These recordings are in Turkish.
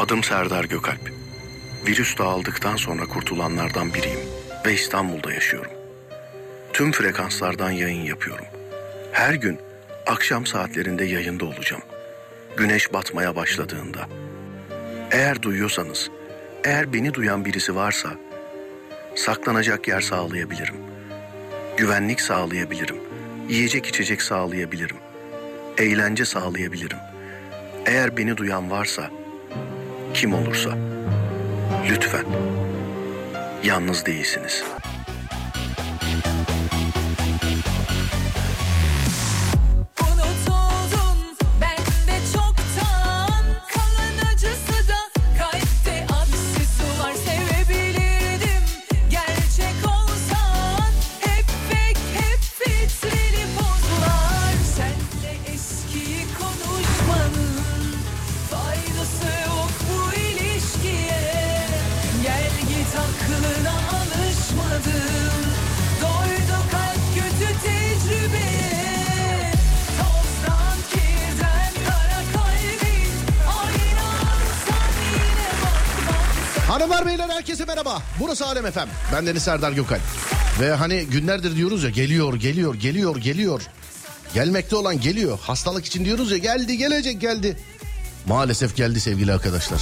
Adım Serdar Gökalp. Virüs dağıldıktan sonra kurtulanlardan biriyim ve İstanbul'da yaşıyorum. Tüm frekanslardan yayın yapıyorum. Her gün akşam saatlerinde yayında olacağım. Güneş batmaya başladığında. Eğer duyuyorsanız, eğer beni duyan birisi varsa, saklanacak yer sağlayabilirim. Güvenlik sağlayabilirim. Yiyecek içecek sağlayabilirim. Eğlence sağlayabilirim. Eğer beni duyan varsa, kim olursa, lütfen, yalnız değilsiniz. Hanımlar beyler herkese merhaba. Burası Alem FM. Ben Deniz Serdar Gökalp. Ve hani günlerdir diyoruz ya geliyor. Gelmekte olan geliyor. Hastalık için diyoruz ya gelecek. Maalesef geldi sevgili arkadaşlar.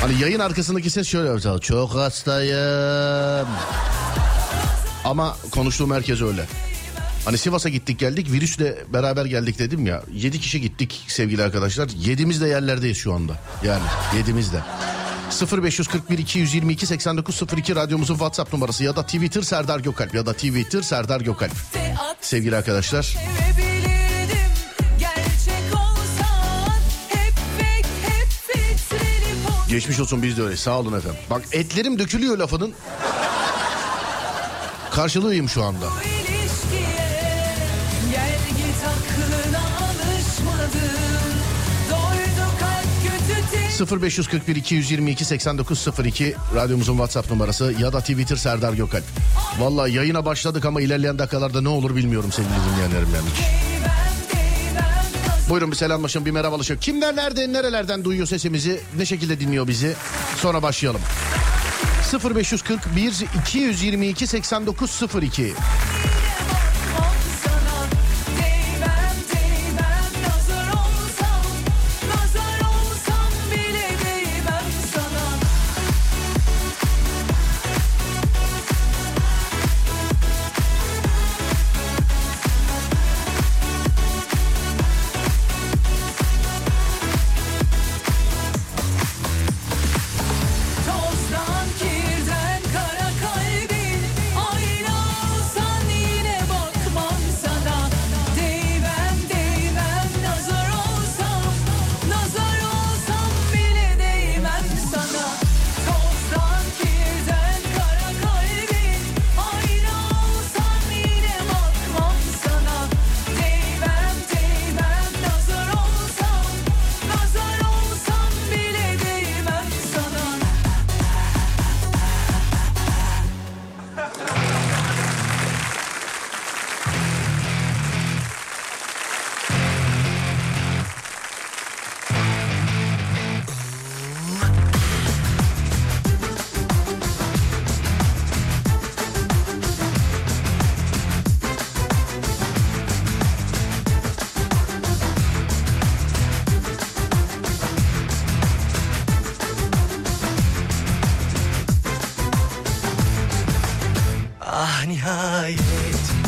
Hani yayın arkasındaki ses şöyle mesela. Çok hastayım. Ama konuştuğum herkes öyle. Hani Sivas'a gittik geldik, virüsle beraber geldik dedim ya. 7 kişi gittik sevgili arkadaşlar. 7'miz de yerlerdeyiz şu anda. Yani 7'miz de. 0541-222-8902 radyomuzun WhatsApp numarası ya da Twitter Serdar Gökalp Sevgili arkadaşlar. Geçmiş olsun, biz de öyle, sağ olun efendim. Bak etlerim dökülüyor lafının. Karşılığıyım şu anda. ...0541-222-8902... radyomuzun WhatsApp numarası ya da Twitter Serdar Gökalp. Vallahi yayına başladık ama ilerleyen dakikalarda ne olur bilmiyorum sevgili dinleyenlerim yani. Buyurun bir selamlaşın, bir merhabalaşın. Kimler, nerede, nerelerden duyuyor sesimizi, ne şekilde dinliyor bizi? Sonra başlayalım. 0541-222-8902...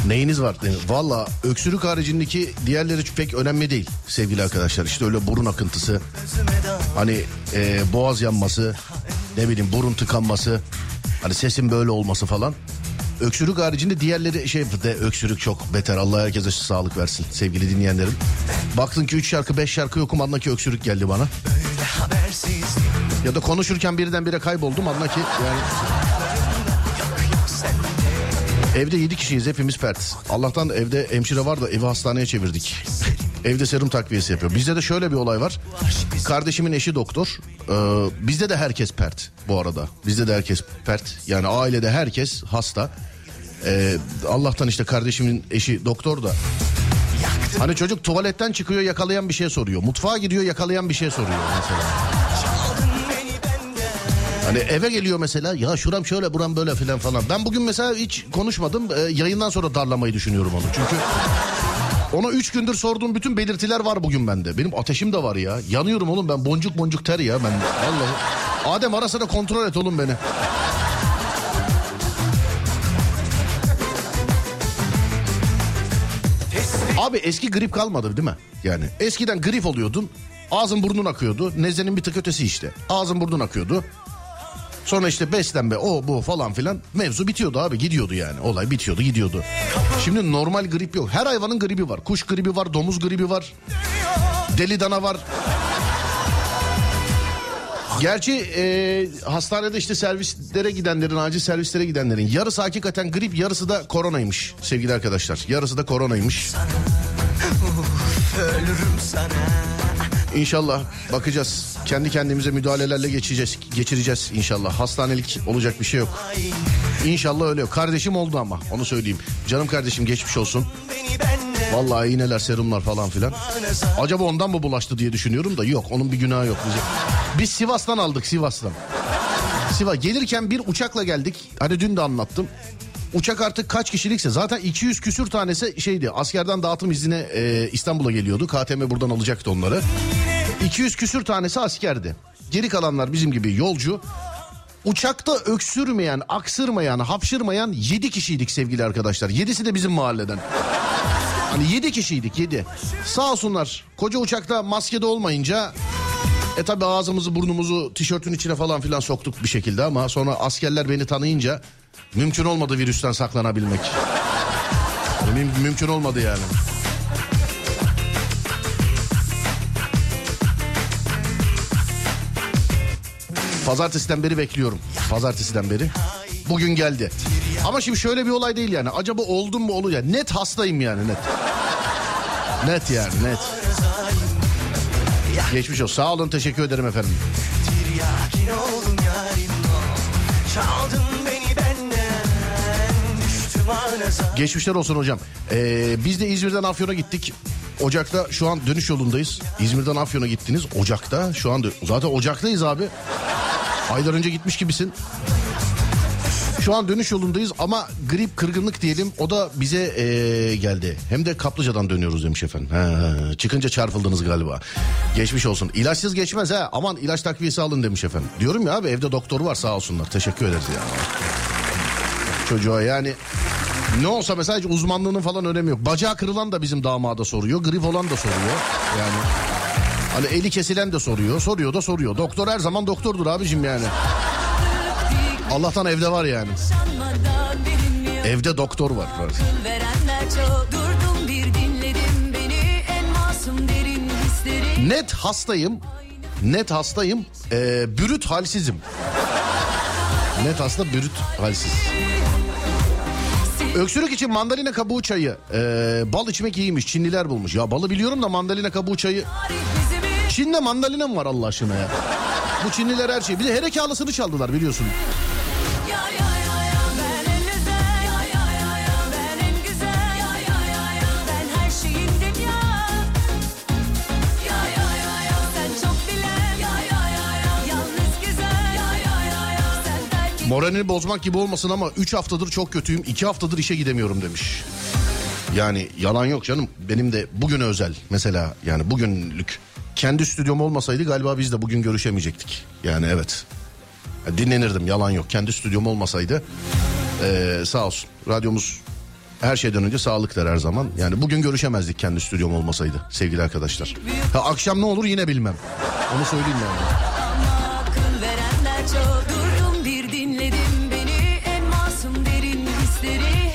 Neyiniz var? Valla öksürük haricindeki diğerleri pek önemli değil sevgili arkadaşlar. İşte öyle burun akıntısı, hani boğaz yanması, ne bileyim burun tıkanması, hani sesin böyle olması falan. Öksürük haricinde diğerleri öksürük çok beter. Allah herkese sağlık versin sevgili dinleyenlerim. Baktın ki 3 şarkı 5 şarkı yokum, anla ki öksürük geldi bana. Ya da konuşurken birdenbire kayboldum, anla ki yani... Evde 7 kişiyiz, hepimiz pert. Allah'tan evde hemşire var da evi hastaneye çevirdik. Evde serum takviyesi yapıyor. Bizde de şöyle bir olay var. Kardeşimin eşi doktor. Bizde de herkes pert bu arada. Yani ailede herkes hasta. Allah'tan işte kardeşimin eşi doktor da Hani çocuk tuvaletten çıkıyor, yakalayan bir şey soruyor. Mutfağa gidiyor, yakalayan bir şey soruyor mesela. Hani eve geliyor mesela, ya şuram şöyle buram böyle filan falan. Ben bugün mesela hiç konuşmadım. Yayından sonra darlamayı düşünüyorum onu. Çünkü ona 3 gündür sorduğum bütün belirtiler var bugün bende. Benim ateşim de var ya. Yanıyorum oğlum ben, boncuk boncuk ter ya bende. Vallahi. Adem arasana kontrol et oğlum beni. Abi eski grip kalmadı değil mi? Yani eskiden grip oluyordun. Ağzın burnun akıyordu. Nezlenin bir tık ötesi işte. Ağzın burnun akıyordu. Sonra işte beslenme o bu falan filan. Mevzu bitiyordu abi, gidiyordu yani. Olay bitiyordu, gidiyordu. Şimdi normal grip yok. Her hayvanın gribi var. Kuş gribi var, domuz gribi var. Deli dana var. Gerçi hastanede işte servislere gidenlerin, acil servislere gidenlerin yarısı hakikaten grip, yarısı da koronaymış sevgili arkadaşlar. Yarısı da koronaymış. Sana, ölürüm sana. İnşallah bakacağız. Kendi kendimize müdahalelerle geçireceğiz inşallah. Hastanelik olacak bir şey yok. İnşallah öyle yok. Kardeşim oldu ama onu söyleyeyim. Canım kardeşim geçmiş olsun. Vallahi iğneler, serumlar falan filan. Acaba ondan mı bulaştı diye düşünüyorum da yok. Onun bir günahı yok bize. Biz Sivas'tan aldık, Sivas'tan. Sivas gelirken bir uçakla geldik. Hani dün de anlattım. Uçak artık kaç kişilikse, zaten 200 küsür tanesi şeydi. Askerden dağıtım iznine İstanbul'a geliyordu. KTM buradan alacaktı onları. 200 küsür tanesi askerdi. Geri kalanlar bizim gibi yolcu. Uçakta öksürmeyen, aksırmayan, hapşırmayan 7 kişiydik sevgili arkadaşlar. 7'si de bizim mahalleden. Hani 7 kişiydik, 7. Sağ olsunlar, koca uçakta maskede olmayınca tabi ağzımızı burnumuzu tişörtün içine falan filan soktuk bir şekilde, ama sonra askerler beni tanıyınca mümkün olmadı virüsten saklanabilmek. Mümkün olmadı yani. Pazartesiden beri bekliyorum. Pazartesiden beri. Bugün geldi. Ama şimdi şöyle bir olay değil yani. Acaba oldum mu olur ya. Net hastayım yani, net. Net yani, net. Geçmiş olsun. Sağ olun, teşekkür ederim efendim. Geçmişler olsun hocam. Biz de İzmir'den Afyon'a gittik. Ocak'ta şu an dönüş yolundayız. İzmir'den Afyon'a gittiniz. Ocak'ta şu anda. Zaten Ocak'tayız abi. Aylar önce gitmiş gibisin. Şu an dönüş yolundayız ama grip, kırgınlık diyelim, o da bize geldi. Hem de Kaplıca'dan dönüyoruz demiş efendim. He, çıkınca çarpıldınız galiba. Geçmiş olsun. İlaçsız geçmez ha. Aman ilaç takviyesi alın demiş efendim. Diyorum ya abi, evde doktor var sağ olsunlar. Teşekkür ederiz ya. Çocuğa yani ne olsa mesela, hiç uzmanlığının falan önemi yok. Bacağı kırılan da bizim damada soruyor. Grip olan da soruyor. Yani hani eli kesilen de soruyor. Soruyor da soruyor. Doktor her zaman doktordur abicim yani. Allah'tan evde var yani. Evde doktor var. Net hastayım. Net hastayım. Bürüt halsizim. Net hasta, bürüt halsiz. Öksürük için mandalina kabuğu çayı. Bal içmek iyiymiş. Çinliler bulmuş. Ya balı biliyorum da mandalina kabuğu çayı. Çin'de mandalina mı var Allah aşkına ya? Bu Çinliler her şeyi. Bir de Hereke halısını çaldılar biliyorsun. Moralini bozmak gibi olmasın ama 3 haftadır çok kötüyüm. 2 haftadır işe gidemiyorum demiş. Yani yalan yok canım. Benim de bugün özel mesela, yani bugünlük. Kendi stüdyom olmasaydı galiba biz de bugün görüşemeyecektik. Yani evet. Dinlenirdim, yalan yok. Kendi stüdyom olmasaydı sağ olsun. Radyomuz her şeyden önce sağlıktır her zaman. Yani bugün görüşemezdik kendi stüdyom olmasaydı sevgili arkadaşlar. Ha, akşam ne olur yine bilmem. Onu söyleyeyim yani.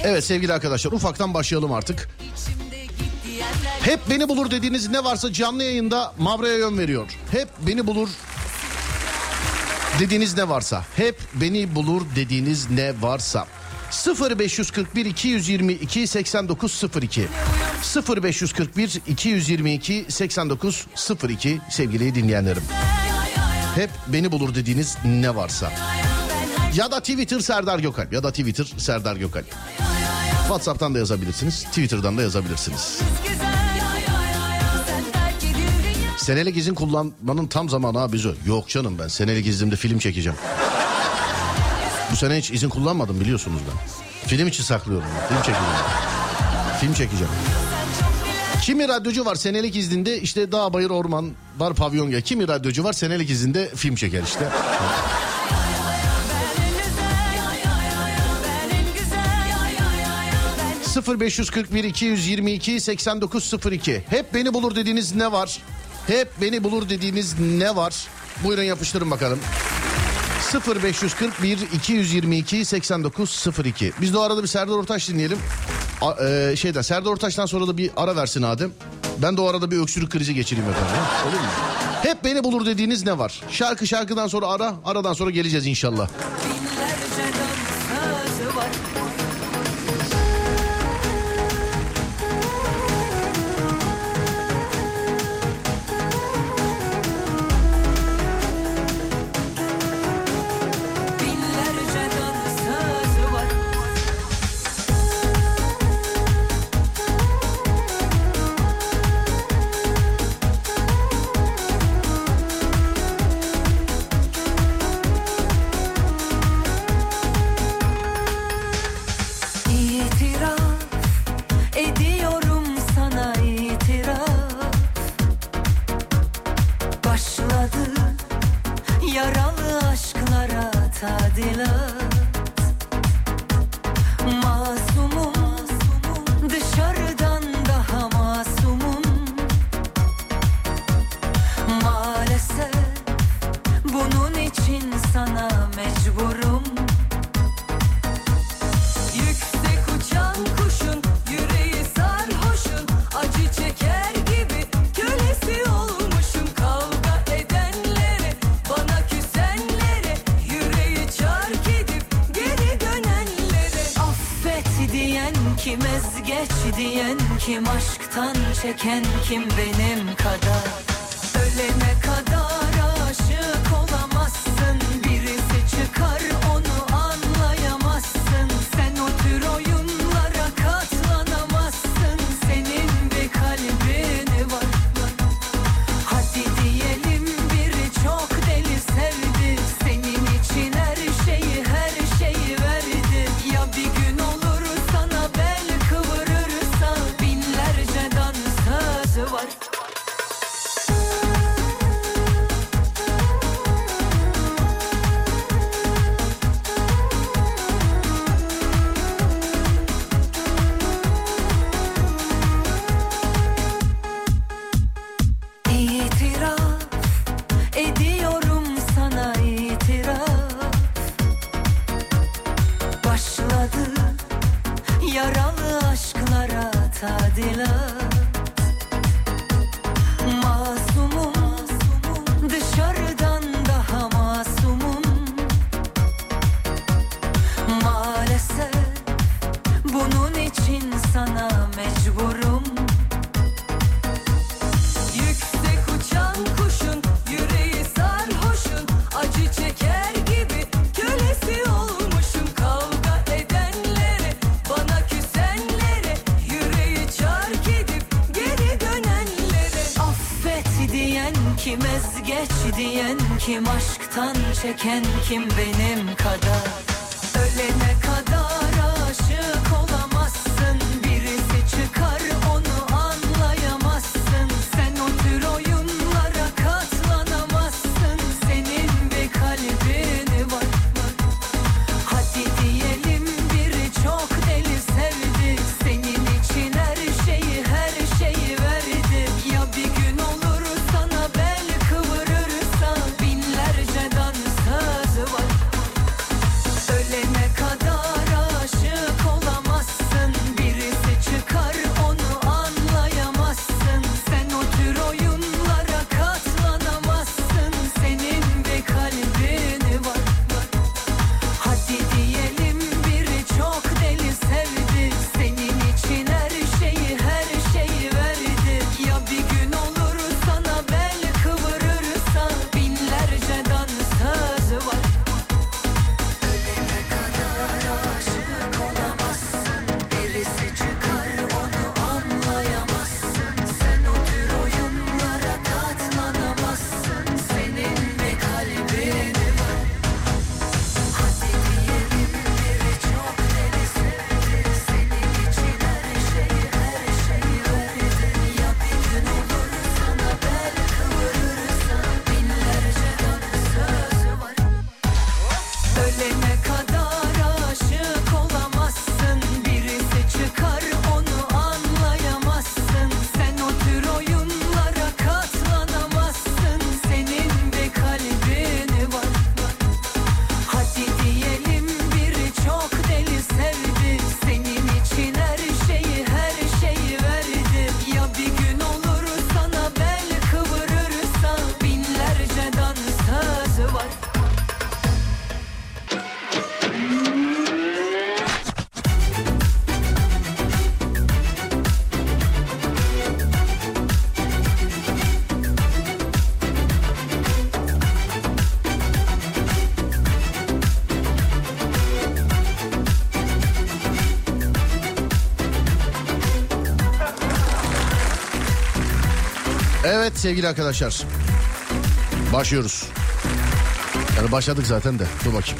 Evet sevgili arkadaşlar, ufaktan başlayalım artık. Hep beni bulur dediğiniz ne varsa canlı yayında Mavra'ya yön veriyor. Hep beni bulur dediğiniz ne varsa. Hep beni bulur dediğiniz ne varsa. 0541 222 8902. 0541 222 8902 sevgili dinleyenlerim. Hep beni bulur dediğiniz ne varsa. Ya da Twitter Serdar Gökalp. Ya da Twitter Serdar Gökalp. WhatsApp'tan da yazabilirsiniz. Twitter'dan da yazabilirsiniz. Senelik izin kullanmanın tam zamanı abi zor. Yok canım, ben senelik iznimde film çekeceğim. Bu sene hiç izin kullanmadım biliyorsunuz ben. Film için saklıyorum. Film çekeceğim. Film çekeceğim. Kimi radyocu var senelik izninde işte dağ, bayır, orman, bar, pavyon ya. Kimi radyocu var senelik izninde film çeker işte. ...0541-222-8902... Hep beni bulur dediğiniz ne var? Hep beni bulur dediğiniz ne var? Buyurun yapıştırın bakalım. 0541-222-8902... Biz de o arada bir Serdar Ortaç dinleyelim. Serdar Ortaç'tan sonra da bir ara versin Adem. Ben de o arada bir öksürük krizi geçireyim efendim. Olur mu? Hep beni bulur dediğiniz ne var? Şarkıdan sonra ara, aradan sonra geleceğiz inşallah. Ölene kadar Evet sevgili arkadaşlar. Başlıyoruz. Yani başladık zaten de. Dur bakayım.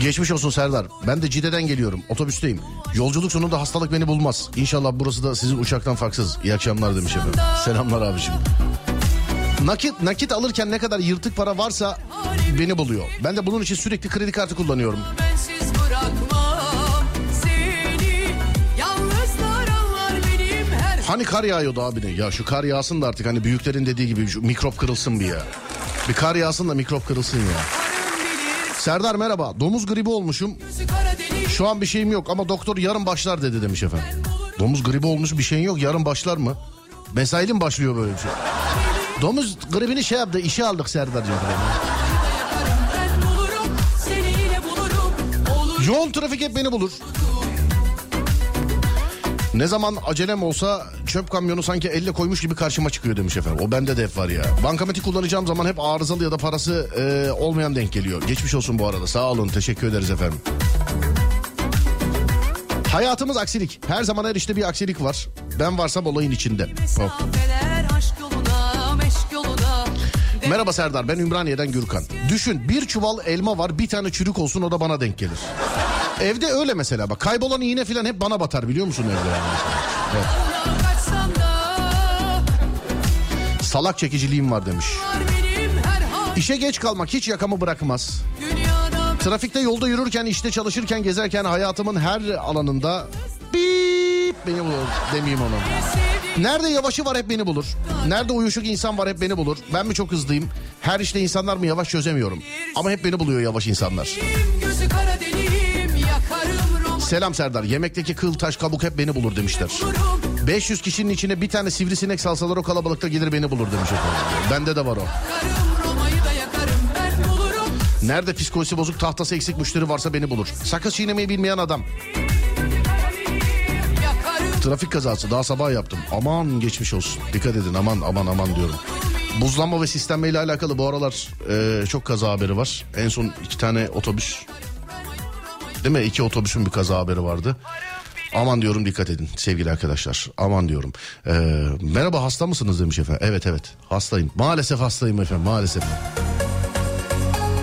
Geçmiş olsun Serdar. Ben de Cide'den geliyorum. Otobüsteyim. Yolculuk sonunda hastalık beni bulmaz. İnşallah burası da sizin uçaktan farksız. İyi akşamlar demiş efendim. Selamlar abiciğim. Nakit alırken ne kadar yırtık para varsa beni buluyor. Ben de bunun için sürekli kredi kartı kullanıyorum. Hani kar yağıyordu abi de. Ya şu kar yağsın da artık hani büyüklerin dediği gibi şu mikrop kırılsın bir ya. Bir kar yağsın da mikrop kırılsın ya. Serdar merhaba. Domuz gribi olmuşum. Şu an bir şeyim yok ama doktor yarın başlar dedi demiş efendim. Domuz gribi olmuş bir şeyin yok, yarın başlar mı? Mesailin başlıyor böyle bir şey. Domuz gribini şey yaptı, işe aldık Serdar'cığım. Yoğun trafik hep beni bulur. Ne zaman acelem olsa çöp kamyonu sanki elle koymuş gibi karşıma çıkıyor demiş efendim. O bende de hep var ya. Bankamatik kullanacağım zaman hep arızalı ya da parası olmayan denk geliyor. Geçmiş olsun bu arada. Sağ olun, teşekkür ederiz efendim. Hayatımız aksilik. Her zaman her işte bir aksilik var. Ben varsam olayın içinde. Hop. Merhaba Serdar, ben Ümraniye'den Gürkan. Düşün, bir çuval elma var, bir tane çürük olsun, o da bana denk gelir. Evde öyle mesela, bak kaybolan iğne falan hep bana batar, biliyor musun evde? Evet. Salak çekiciliğim var demiş. İşe geç kalmak hiç yakamı bırakmaz. Trafikte, yolda yürürken, işte çalışırken, gezerken, hayatımın her alanında bip beni bulur demeyeyim ona. Nerede yavaşı var hep beni bulur. Nerede uyuşuk insan var hep beni bulur. Ben mi çok hızlıyım? Her işte insanlar mı yavaş, çözemiyorum. Ama hep beni buluyor yavaş insanlar. Selam Serdar. Yemekteki kıl, taş, kabuk hep beni bulur demişler. 500 kişinin içine bir tane sivrisinek salsalar o kalabalıkta gelir beni bulur demiş efendim. Bende de var o. Nerede psikolojisi bozuk, tahtası eksik müşteri varsa beni bulur. Sakız çiğnemeyi bilmeyen adam. Trafik kazası daha sabah yaptım. Aman geçmiş olsun. Dikkat edin, aman aman aman diyorum. Buzlanma ve sistemle ile alakalı bu aralar çok kaza haberi var. En son 2 tane otobüs. Değil mi? 2 otobüsün bir kaza haberi vardı. Aman diyorum, dikkat edin sevgili arkadaşlar. Aman diyorum. Merhaba, hasta mısınız demiş efendim. Evet hastayım. Maalesef hastayım efendim, maalesef.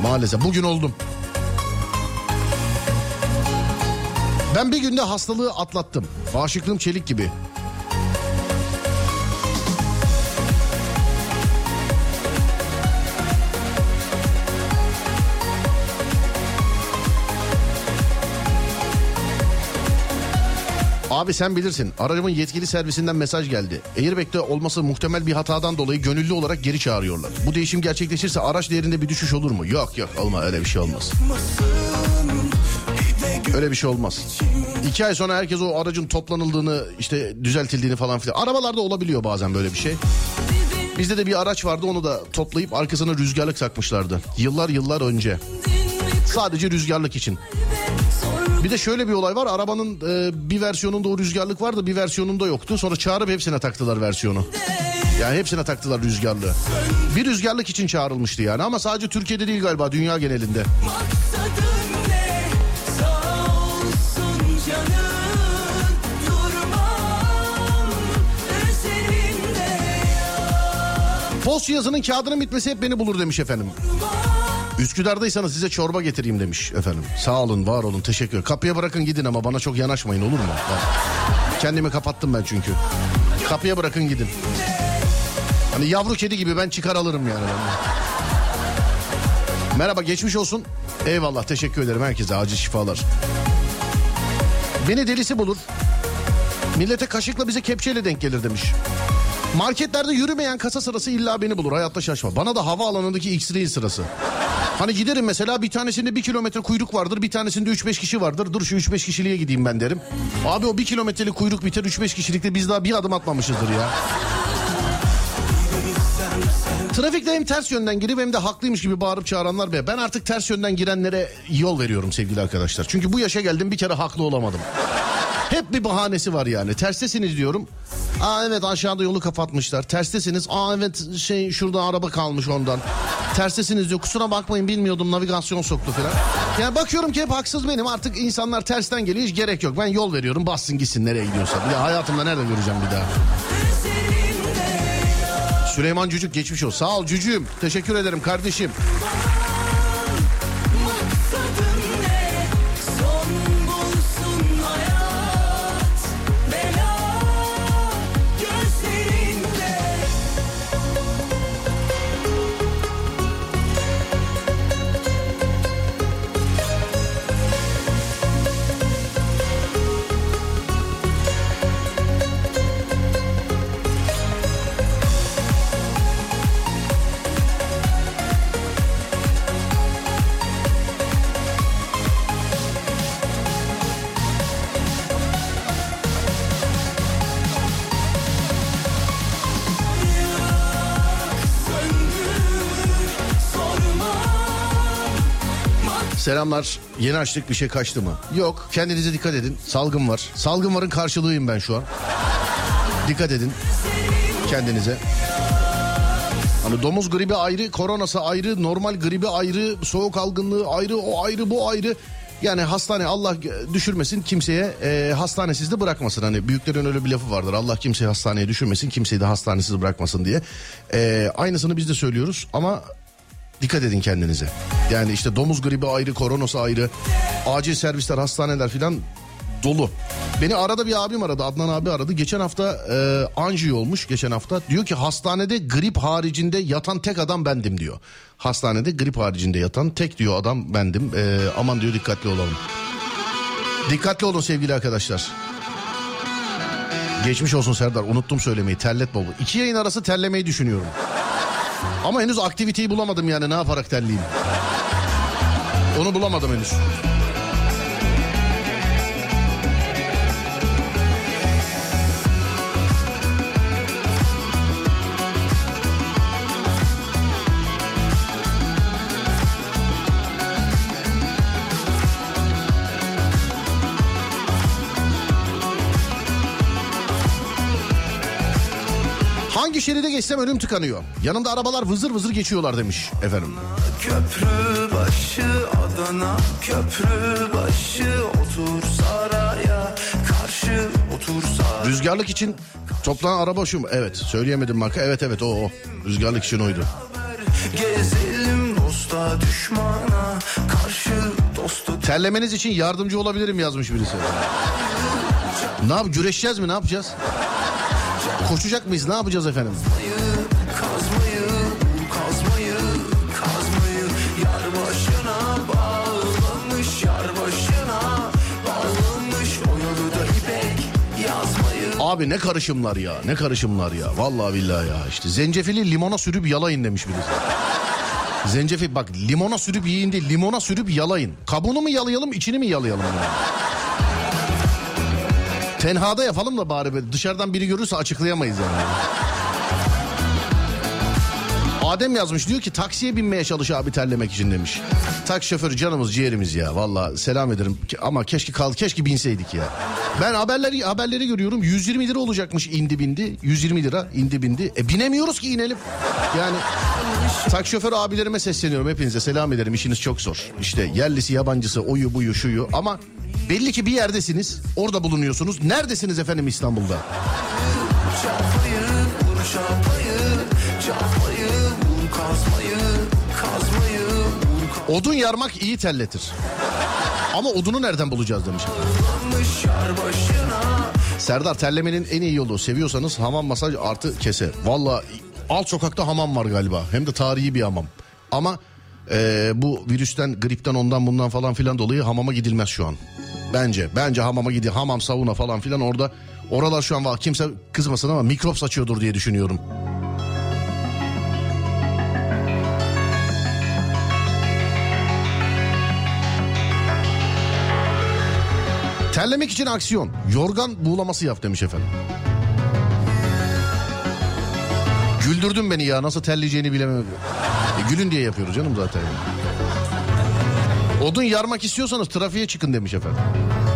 Maalesef bugün oldum. Ben bir günde hastalığı atlattım. Bağışıklığım çelik gibi. Abi sen bilirsin, aracımın yetkili servisinden mesaj geldi. Airbag'de olması muhtemel bir hatadan dolayı gönüllü olarak geri çağırıyorlar. Bu değişim gerçekleşirse araç değerinde bir düşüş olur mu? Yok olmaz, öyle bir şey olmaz. Öyle bir şey olmaz. 2 ay sonra herkes o aracın toplanıldığını, işte düzeltildiğini falan filan. Arabalarda olabiliyor bazen böyle bir şey. Bizde de bir araç vardı, onu da toplayıp arkasına rüzgarlık takmışlardı. Yıllar önce. Sadece rüzgarlık için. Bir de şöyle bir olay var. Arabanın bir versiyonunda o rüzgarlık vardı, bir versiyonunda yoktu. Sonra çağırıp hepsine taktılar versiyonu. Yani hepsine taktılar rüzgarlığı. Bir rüzgarlık için çağrılmıştı yani, ama sadece Türkiye'de değil galiba, dünya genelinde. Post yazının kağıdının bitmesi hep beni bulur demiş efendim. Üsküdar'daysanız size çorba getireyim demiş efendim. Sağ olun, var olun, teşekkür. Kapıya bırakın gidin ama bana çok yanaşmayın, olur mu? Kendimi kapattım ben çünkü. Kapıya bırakın gidin. Hani yavru kedi gibi ben çıkar alırım yani. Merhaba, geçmiş olsun. Eyvallah, teşekkür ederim herkese, acil şifalar. Beni delisi bulur. Millete kaşıkla, bize kepçeyle denk gelir demiş. Marketlerde yürümeyen kasa sırası illa beni bulur. Hayatta şaşma. Bana da havaalanındaki X-ray sırası. Hani giderim mesela, bir tanesinde 1 kilometre kuyruk vardır. Bir tanesinde 3-5 kişi vardır. Dur şu 3-5 kişiliğe gideyim ben derim. Abi o 1 kilometrelik kuyruk biter, 3-5 kişilikte biz daha bir adım atmamışızdır ya. Trafikte hem ters yönden girip hem de haklıymış gibi bağırıp çağıranlar be. Ben artık ters yönden girenlere yol veriyorum sevgili arkadaşlar. Çünkü bu yaşa geldim, bir kere haklı olamadım. Hep bir bahanesi var yani. Terstesiniz diyorum. Aa evet, aşağıda yolu kapatmışlar. Terstesiniz. Aa evet, şey şurada araba kalmış ondan. Terstesiniz diyor. Kusura bakmayın bilmiyordum, navigasyon soktu falan. Yani bakıyorum ki hep haksız benim. Artık insanlar tersten geliyor, hiç gerek yok. Ben yol veriyorum, bassın gitsin nereye gidiyorsa. Ya hayatımda nerede göreceğim bir daha. Süleyman Cücük geçmiş olsun. Sağ ol Cücüğüm. Teşekkür ederim kardeşim. Selamlar. Yeni açtık, bir şey kaçtı mı? Yok. Kendinize dikkat edin. Salgın var. Salgın varın karşılığıyım ben şu an. Dikkat edin kendinize. Hani domuz gribi ayrı, koronası ayrı, normal gribi ayrı, soğuk algınlığı ayrı, o ayrı, bu ayrı. Yani hastane, Allah düşürmesin kimseye, hastanesiz de bırakmasın. Hani büyüklerin öyle bir lafı vardır. Allah kimseyi hastaneye düşürmesin, kimseyi de hastanesiz bırakmasın diye. Aynısını biz de söylüyoruz ama... Dikkat edin kendinize. Yani işte domuz gribi ayrı, koronası ayrı, acil servisler, hastaneler filan dolu. Beni arada bir abim aradı, Adnan abi aradı. Geçen hafta anjiyo olmuş, geçen hafta. Diyor ki hastanede grip haricinde yatan tek adam bendim diyor. Hastanede grip haricinde yatan tek diyor adam bendim. Aman diyor, dikkatli olalım. Dikkatli olun sevgili arkadaşlar. Geçmiş olsun Serdar, unuttum söylemeyi, terletme bu. 2 yayın arası terlemeyi düşünüyorum. Ama henüz aktiviteyi bulamadım yani, ne yaparak terliyim. Onu bulamadım henüz. Hangi şeride geçsem önüm tıkanıyor. Yanımda arabalar vızır vızır geçiyorlar demiş efendim. Köprübaşı Adana, Köprübaşı otur saraya karşı otur saraya. Rüzgarlık için toplanan araba şu mu? Evet, söyleyemedim marka. Evet o. Rüzgarlık için oydu. Gezelim dosta düşmana karşı dostu. Terlemeniz için yardımcı olabilirim yazmış birisi. Ne yap? Güreşeceğiz mi? Ne yapacağız? Koşacak mıyız? Ne yapacağız efendim? Kazmayı yar başına bağlanmış, yar başına bağlanmış, o yolu da ipek yazmayı. Abi ne karışımlar ya, ne karışımlar ya. Vallahi billahi ya, işte zencefili limona sürüp yalayın demiş birisi. Zencefil bak, limona sürüp yiyin değil, limona sürüp yalayın. Kabuğunu mu yalayalım, içini mi yalayalım? Tenhada yapalım da bari, dışarıdan biri görürse açıklayamayız yani. Adem yazmış, diyor ki taksiye binmeye çalış abi terlemek için demiş. Taksi şoförü canımız ciğerimiz ya, vallahi selam ederim ama keşke binseydik ya. Ben haberleri görüyorum, 120 lira olacakmış indi bindi, 120 lira indi bindi. Binemiyoruz ki, inelim. Yani taksi şoförü abilerime sesleniyorum, hepinize selam ederim, işiniz çok zor. İşte yerlisi yabancısı oyu buyu şuyu ama... Belli ki bir yerdesiniz, orada bulunuyorsunuz. Neredesiniz efendim İstanbul'da? Odun yarmak iyi terletir. Ama odunu nereden bulacağız demiş. Serdar, terlemenin en iyi yolu, seviyorsanız hamam, masaj artı kese. Valla alt sokakta hamam var galiba. Hem de tarihi bir hamam. Ama bu virüsten, gripten, ondan bundan falan filan dolayı hamama gidilmez şu an. Bence hamama gidiyor. Hamam, sauna falan filan oralar şu an var. Kimse kızmasın ama mikrop saçıyordur diye düşünüyorum. Terlemek için aksiyon. Yorgan buğulaması yap demiş efendim. Güldürdün beni ya, nasıl terleyeceğini bilemem. Gülün diye yapıyoruz canım zaten. Odun yarmak istiyorsanız trafiğe çıkın demiş efendim.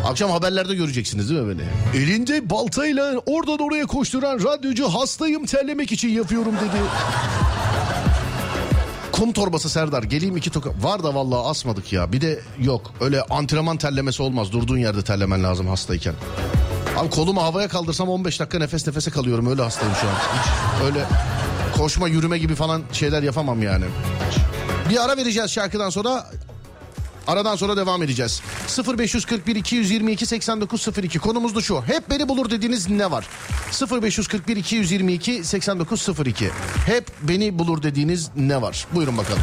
Akşam haberlerde göreceksiniz değil mi böyle? Elinde baltayla oradan oraya koşturan radyocu hastayım terlemek için yapıyorum dedi. Kum torbası Serdar, geleyim iki tokat. Var da vallahi asmadık ya. Bir de yok öyle antrenman terlemesi olmaz. Durduğun yerde terlemen lazım hastayken. Abi kolumu havaya kaldırsam 15 dakika nefes nefese kalıyorum, öyle hastayım şu an. Hiç öyle koşma yürüme gibi falan şeyler yapamam yani. Bir ara vereceğiz şarkıdan sonra. Aradan sonra devam edeceğiz. 0541-222-8902 konumuz da şu: hep beni bulur dediğiniz ne var? 0541-222-8902 hep beni bulur dediğiniz ne var? Buyurun bakalım.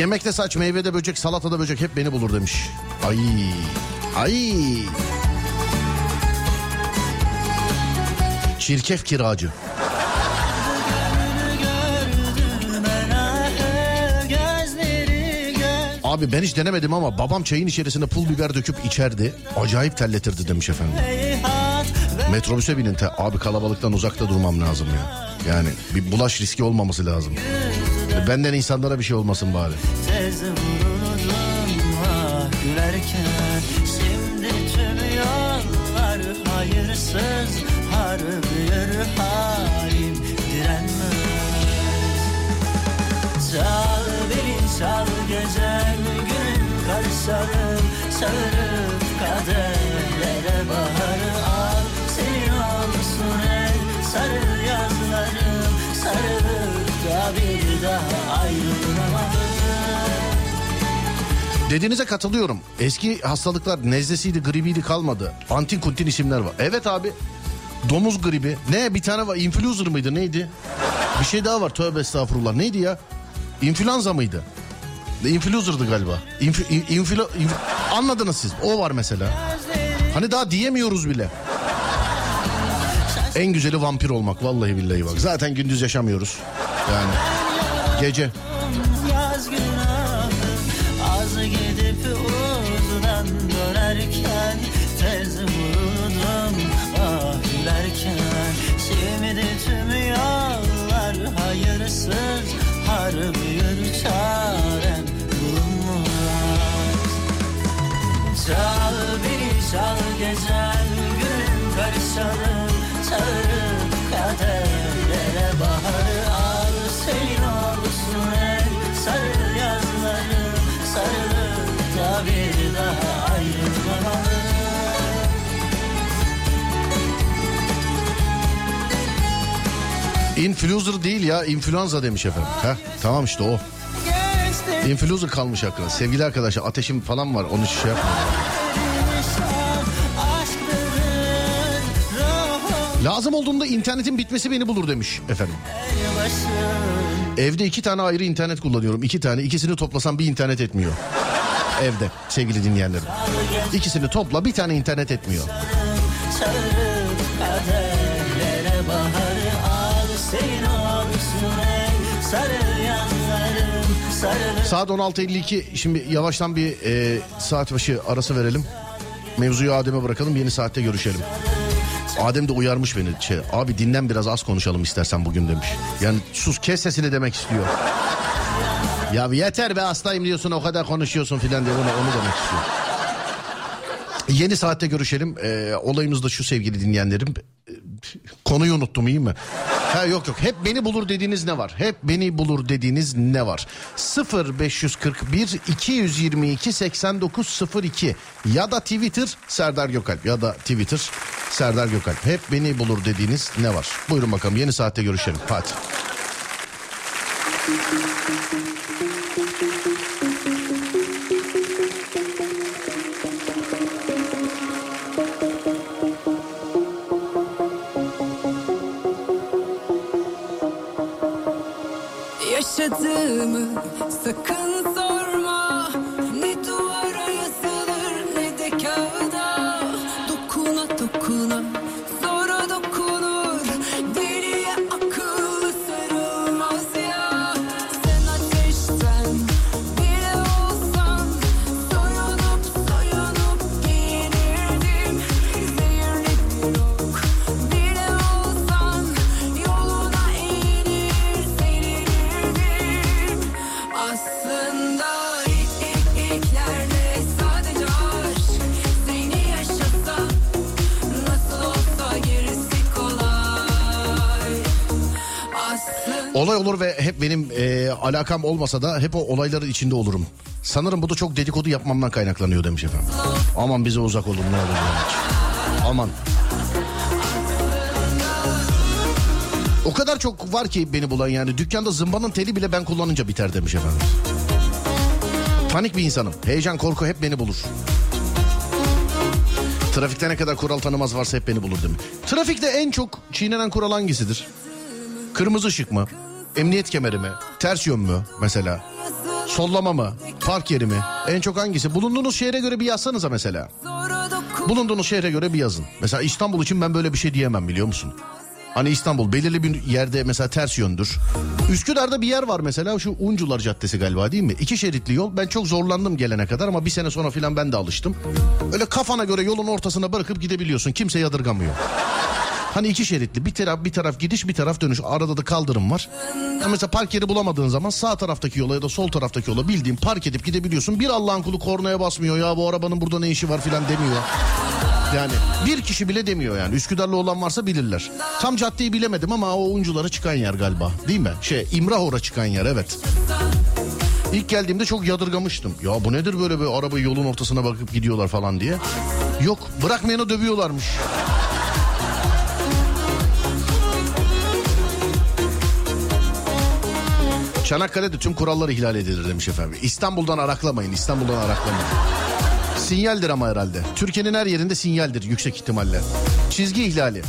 Yemekte saç, meyvede böcek, salatada böcek hep beni bulur demiş. Ay, ay. Çirkef kiracı. Abi ben hiç denemedim ama babam çayın içerisine pul biber döküp içerdi. Acayip terletirdi demiş efendim. Metrobüse binin abi, kalabalıktan uzakta durmam lazım ya. Yani bir bulaş riski olmaması lazım. Benden insanlara bir şey olmasın bari. Dediğinize katılıyorum. Eski hastalıklar nezlesiydi, gribiydi kalmadı. Antin kuntin isimler var. Evet abi. Domuz gribi. Ne bir tane var. İnfluenza mıydı neydi? Bir şey daha var. Tövbe estağfurullah. Neydi ya? İnfluenza mıydı? İnfluenza'dı galiba. Anladınız siz. O var mesela. Hani daha diyemiyoruz bile. En güzeli vampir olmak. Vallahi billahi bak. Zaten gündüz yaşamıyoruz. Yani gece. İnfluencer değil ya, influenza demiş efendim. Heh, tamam işte o. İnfluencer kalmış aklına. Sevgili arkadaşlar, ateşim falan var, onu şey yapmayın. Lazım olduğunda internetin bitmesi beni bulur demiş efendim. Evde 2 tane ayrı internet kullanıyorum. 2 tane, ikisini toplasam bir internet etmiyor. Evde sevgili dinleyenlerim. İkisini topla, bir tane internet etmiyor. Saat 16.52. Şimdi yavaştan bir saat başı arası verelim. Mevzuyu Adem'e bırakalım, yeni saatte görüşelim. Adem de uyarmış beni. Abi dinlen, biraz az konuşalım istersen bugün demiş. Yani sus, kes sesini demek istiyor. Ya yeter be, hastayım diyorsun, o kadar konuşuyorsun filan diye, onu demek istiyor. Yeni saatte görüşelim. Olayımız da şu sevgili dinleyenlerim. Konuyu unuttum, iyi mi? Ha, yok. Hep beni bulur dediğiniz ne var? Hep beni bulur dediğiniz ne var? 0541-222-8902 ya da Twitter Serdar Gökalp Hep beni bulur dediğiniz ne var? Buyurun bakalım, yeni saatte görüşelim. Hadi. Yaşadığımı sakın sorma, ne duvara yazılır ne de kağıda, dokuna dokuna sonra dokunur, deliye akıllı sarılmaz ya. Sen ateşten bile olsan soyunup soyunup giyinirdim, zehirli ok bile olsan yoluna eğilir sevinirdim. Aslında ilklerle sadece aşk seni yaşasa, nasıl olsa gerisi kolay. Aslında olay olur ve hep benim alakam olmasa da hep o olayların içinde olurum. Sanırım bu da çok dedikodu yapmamdan kaynaklanıyor demiş efendim. Aman bize uzak olun ne olur demiş. Aman. O kadar çok var ki beni bulan, yani dükkanda zımbanın teli bile ben kullanınca biter demiş efendim. Panik bir insanım. Heyecan, korku hep beni bulur. Trafikte ne kadar kural tanımaz varsa hep beni bulur demiş. Trafikte en çok çiğnenen kural hangisidir? Kırmızı ışık mı? Emniyet kemeri mi? Ters yön mü mesela? Sollama mı? Park yeri mi? En çok hangisi? Bulunduğunuz şehre göre bir yazsanıza mesela. Bulunduğunuz şehre göre bir yazın. Mesela İstanbul için ben böyle bir şey diyemem, biliyor musun? Hani İstanbul belirli bir yerde mesela ters yöndür. Üsküdar'da bir yer var mesela, şu Uncular Caddesi galiba, değil mi? 2 şeritli yol, ben çok zorlandım gelene kadar ama bir sene sonra filan ben de alıştım. Öyle kafana göre yolun ortasına bırakıp gidebiliyorsun, kimse yadırgamıyor. Hani 2 şeritli, bir taraf gidiş bir taraf dönüş, arada da kaldırım var. Ya mesela park yeri bulamadığın zaman sağ taraftaki yola ya da sol taraftaki yola bildiğin park edip gidebiliyorsun. Bir Allah'ın kulu kornaya basmıyor, ya bu arabanın burada ne işi var filan demiyor. Yani bir kişi bile demiyor yani. Üsküdar'lı olan varsa bilirler. Tam caddeyi bilemedim ama o Unculara çıkan yer galiba, değil mi? İmrahor'a çıkan yer, evet. İlk geldiğimde çok yadırgamıştım. Ya bu nedir böyle, bir araba yolun ortasına bakıp gidiyorlar falan diye. Yok, bırakmayana dövüyorlarmış. Çanakkale'de tüm kurallar ihlal edilir demiş efendim. İstanbul'dan araklamayın. Sinyaldir ama herhalde. Türkiye'nin her yerinde sinyaldir yüksek ihtimalle. Çizgi ihlali.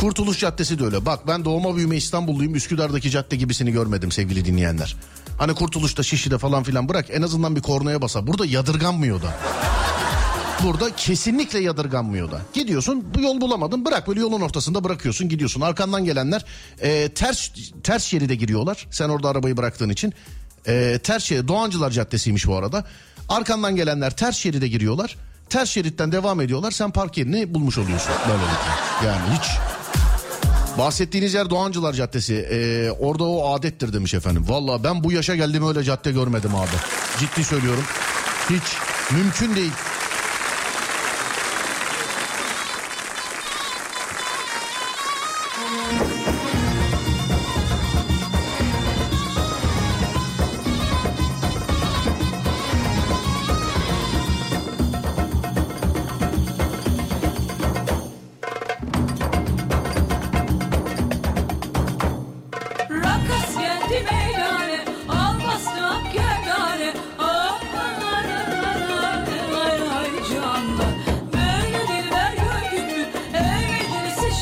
Kurtuluş Caddesi de öyle. Bak ben doğma büyüme İstanbulluyum. Üsküdar'daki cadde gibisini görmedim sevgili dinleyenler. Hani Kurtuluş'ta, Şişli'de falan filan bırak. En azından bir kornaya basa. Burada yadırganmıyor da. Burada kesinlikle yadırganmıyor da. Gidiyorsun, bu yol bulamadın, bırak, böyle yolun ortasında bırakıyorsun, gidiyorsun. Arkandan gelenler ters şeride giriyorlar. Sen orada arabayı bıraktığın için. Ters şeride, Doğancılar Caddesi'ymiş bu arada. Arkandan gelenler ters şeride giriyorlar. Ters şeritten devam ediyorlar. Sen park yerini bulmuş oluyorsun. Böylelikle. Yani hiç. Bahsettiğiniz yer Doğancılar Caddesi. Orada o adettir demiş efendim. Valla ben bu yaşa geldim öyle cadde görmedim abi. Ciddi söylüyorum. Hiç mümkün değil.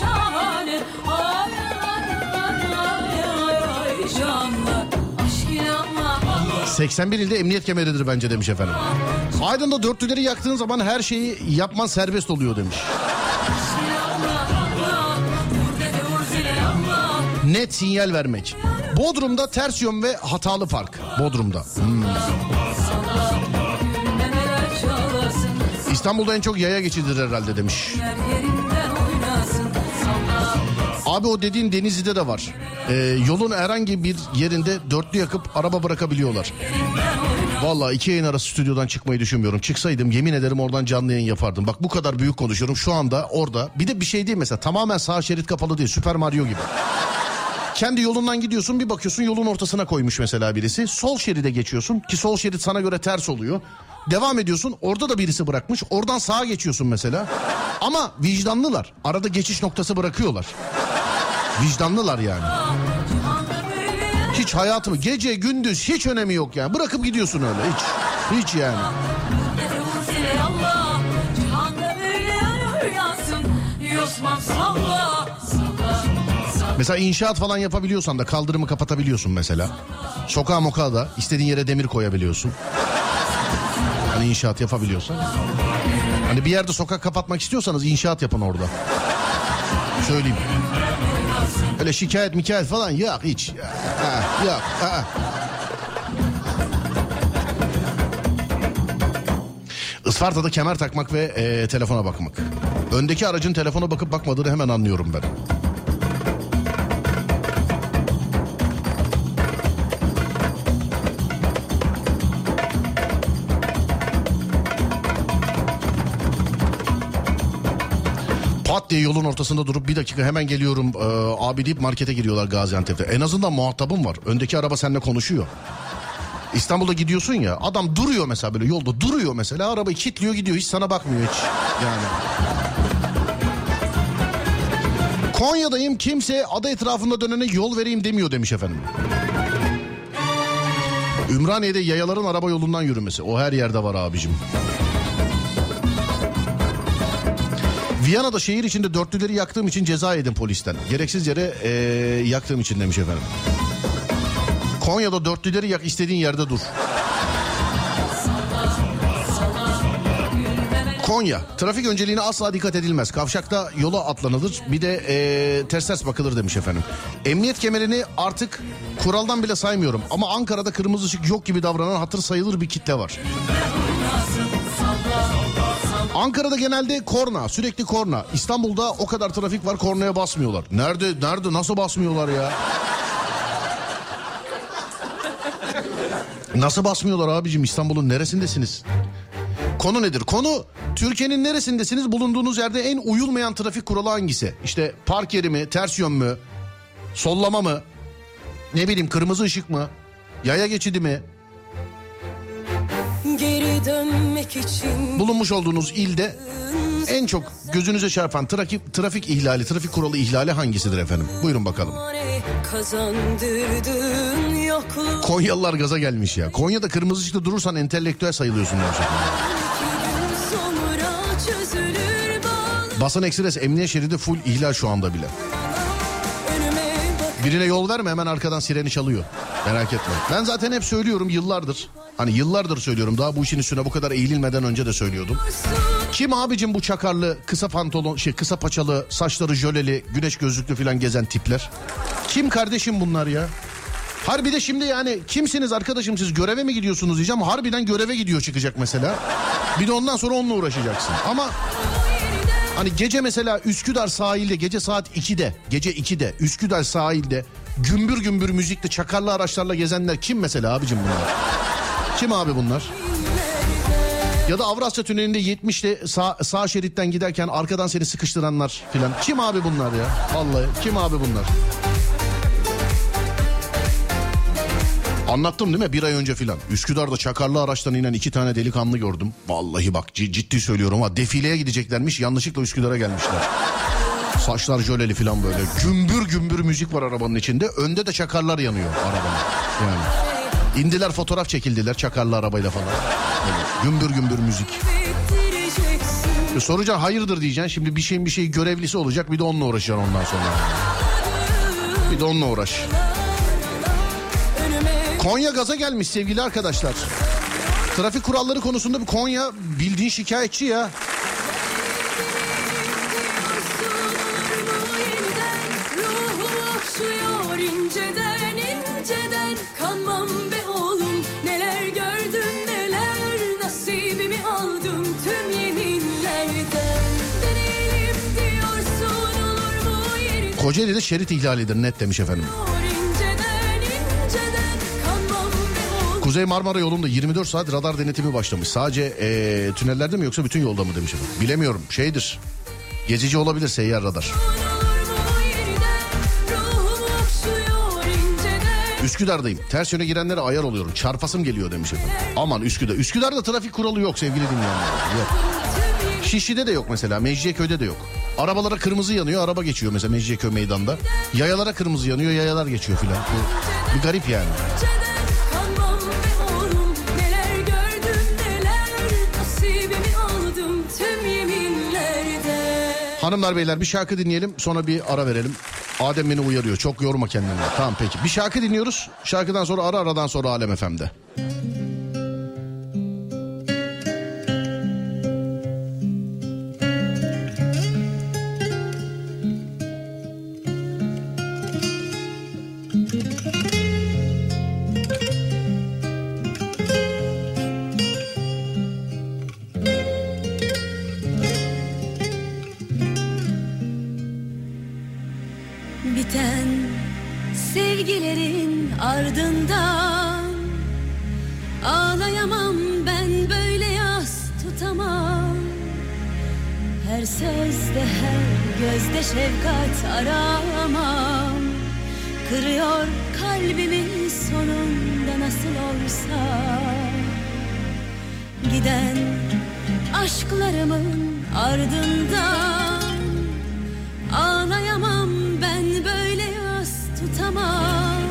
Şah 81 ilde emniyet kemeridir bence demiş efendim. Aydın'da dörtlüleri yaktığın zaman her şeyi yapman serbest oluyor demiş. Net sinyal vermek. Bodrum'da ters yön ve hatalı park. Bodrum'da. İstanbul'da en çok yaya geçidir herhalde demiş. Abi o dediğin Denizli'de de var. Yolun herhangi bir yerinde dörtlü yakıp araba bırakabiliyorlar. Vallahi iki yayın arası stüdyodan çıkmayı düşünmüyorum. Çıksaydım yemin ederim oradan canlı yayın yapardım. Bak bu kadar büyük konuşuyorum şu anda orada. Bir de bir şey değil mesela, tamamen sağ şerit kapalı değil. Süper Mario gibi. Kendi yolundan gidiyorsun, bir bakıyorsun yolun ortasına koymuş mesela birisi. Sol şeride geçiyorsun ki sol şerit sana göre ters oluyor. Devam ediyorsun, orada da birisi bırakmış. Oradan sağa geçiyorsun mesela. Ama vicdanlılar. Arada geçiş noktası bırakıyorlar. Vicdanlılar yani. Hiç hayatımı gece gündüz hiç önemi yok yani. Bırakıp gidiyorsun öyle hiç yani. Mesela inşaat falan yapabiliyorsan da kaldırımı kapatabiliyorsun mesela. Sokağa mokağa da istediğin yere demir koyabiliyorsun. Hani inşaat yapabiliyorsan. Hani bir yerde sokak kapatmak istiyorsanız inşaat yapın orada. Söyleyeyim. Öyle şikayet mikayet falan yok hiç. Yok. Isparta'da kemer takmak ve telefona bakmak. Öndeki aracın telefona bakıp bakmadığını hemen anlıyorum ben. Pat diye yolun ortasında durup bir dakika hemen geliyorum abi deyip markete giriyorlar Gaziantep'te. En azından muhatabım var. Öndeki araba seninle konuşuyor. İstanbul'da gidiyorsun ya, adam duruyor mesela, böyle yolda duruyor mesela, arabayı kilitliyor gidiyor, hiç sana bakmıyor hiç yani. Konya'dayım, kimse ada etrafında dönene yol vereyim demiyor demiş efendim. Ümraniye'de yayaların araba yolundan yürümesi, o her yerde var abicim. Viyana'da şehir içinde dörtlüleri yaktığım için ceza yedim polisten. Gereksiz yere yaktığım için demiş efendim. Konya'da dörtlüleri yak, istediğin yerde dur. Konya, trafik önceliğine asla dikkat edilmez. Kavşakta yola atlanılır, bir de ters bakılır demiş efendim. Emniyet kemerini artık kuraldan bile saymıyorum. Ama Ankara'da kırmızı ışık yok gibi davranan hatır sayılır bir kitle var. Ankara'da genelde korna, sürekli korna. İstanbul'da o kadar trafik var, kornaya basmıyorlar. Nerede nasıl basmıyorlar ya? Nasıl basmıyorlar abicim, İstanbul'un neresindesiniz? Konu nedir? Konu Türkiye'nin neresindesiniz? Bulunduğunuz yerde en uyulmayan trafik kuralı hangisi? İşte park yeri mi, ters yön mü, sollama mı, ne bileyim kırmızı ışık mı, yaya geçidi mi? Bulunmuş olduğunuz ilde en çok gözünüze çarpan trafik ihlali, trafik kuralı ihlali hangisidir efendim? Buyurun bakalım. Konyalılar gaza gelmiş ya. Konya'da kırmızı ışıkta durursan entelektüel sayılıyorsun. Basın Ekspres emniyet şeridi full ihlal şu anda bile. Birine yol verme, hemen arkadan sireni çalıyor. Merak etme. Ben zaten hep söylüyorum yıllardır. Hani yıllardır söylüyorum, daha bu işin üstüne bu kadar eğililmeden önce de söylüyordum. Kim abicim bu çakarlı, kısa pantolon, kısa paçalı, saçları jöleli, güneş gözlüklü falan gezen tipler? Kim kardeşim bunlar ya? Harbi de şimdi yani kimsiniz arkadaşım, siz göreve mi gidiyorsunuz diyeceğim. Harbiden göreve gidiyor çıkacak mesela. Bir de ondan sonra onunla uğraşacaksın. Ama hani gece mesela Üsküdar sahilde, gece saat 2'de, Üsküdar sahilde gümbür gümbür müzikle çakarlı araçlarla gezenler kim mesela abicim bunlar? Kim abi bunlar? Ya da Avrasya Tüneli'nde 70'le sağ şeritten giderken arkadan seni sıkıştıranlar filan. Kim abi bunlar ya? Vallahi kim abi bunlar? Anlattım değil mi? Bir ay önce filan. Üsküdar'da çakarlı araçtan inen 2 tane delikanlı gördüm. Vallahi bak ciddi söylüyorum ha. Defileye gideceklermiş, yanlışlıkla Üsküdar'a gelmişler. Saçlar jöleli filan böyle. Gümbür gümbür müzik var arabanın içinde. Önde de çakarlar yanıyor arabanın. Yani. İndiler, fotoğraf çekildiler çakarlı arabayla falan. Evet, gümbür gümbür müzik. Soracaksın hayırdır diyeceksin. Şimdi bir şeyin görevlisi olacak, bir de onunla uğraşacaksın ondan sonra. Bir de onunla uğraş. Konya gaza gelmiş sevgili arkadaşlar. Trafik kuralları konusunda bir Konya bildiğin şikayetçi ya. Kocaeli'de şerit ihlalidir net demiş efendim. Kuzey Marmara yolunda 24 saat radar denetimi başlamış. Sadece tünellerde mi yoksa bütün yolda mı demiş efendim. Bilemiyorum, şeydir. Gezici olabilir, seyyar radar. Üsküdar'dayım. Ters yöne girenlere ayar oluyorum. Çarpasım geliyor demiş efendim. Aman Üsküdar. Üsküdar'da trafik kuralı yok sevgili dinleyenler. Yok. Şişli'de de yok mesela. Mecidköy'de de yok. Arabalara kırmızı yanıyor, araba geçiyor mesela Mecidiköy meydanda. Yayalara kırmızı yanıyor, yayalar geçiyor filan. Bir garip yani. Hanımlar beyler bir şarkı dinleyelim, sonra bir ara verelim. Adem beni uyarıyor, çok yorma kendini. Tamam peki, bir şarkı dinliyoruz. Şarkıdan sonra ara, aradan sonra Alem FM'de. Şefkat aramam, kırıyor kalbimin sonunda nasıl olsa. Giden aşklarımın ardından ağlayamam, ben böyle yas tutamam.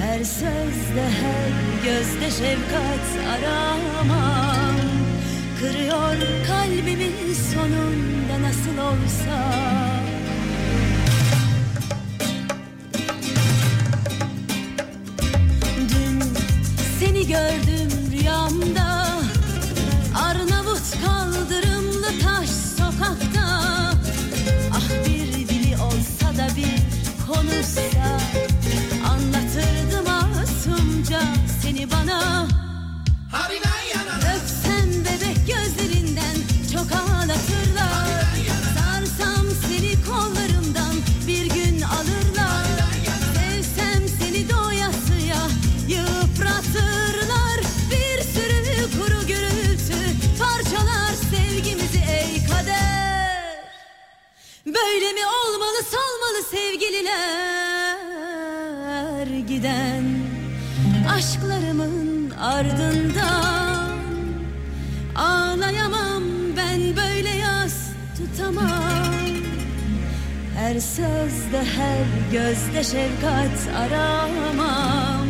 Her sözde her gözde şefkat aramam, kırıyor kalbimin sonunda nasıl olsa. Dün seni gördüm rüyamda, Arnavut kaldırımlı taş sokakta. Ah bir dili olsa da bir konuşsa, anlatırdı masumca seni bana. Öpsem bebek gözlerinden çok ağlatırlar. Böyle mi olmalı, salmalı sevgililer? Giden aşklarımın ardından ağlayamam, ben böyle yas tutamam. Her sözde her gözde şefkat aramam,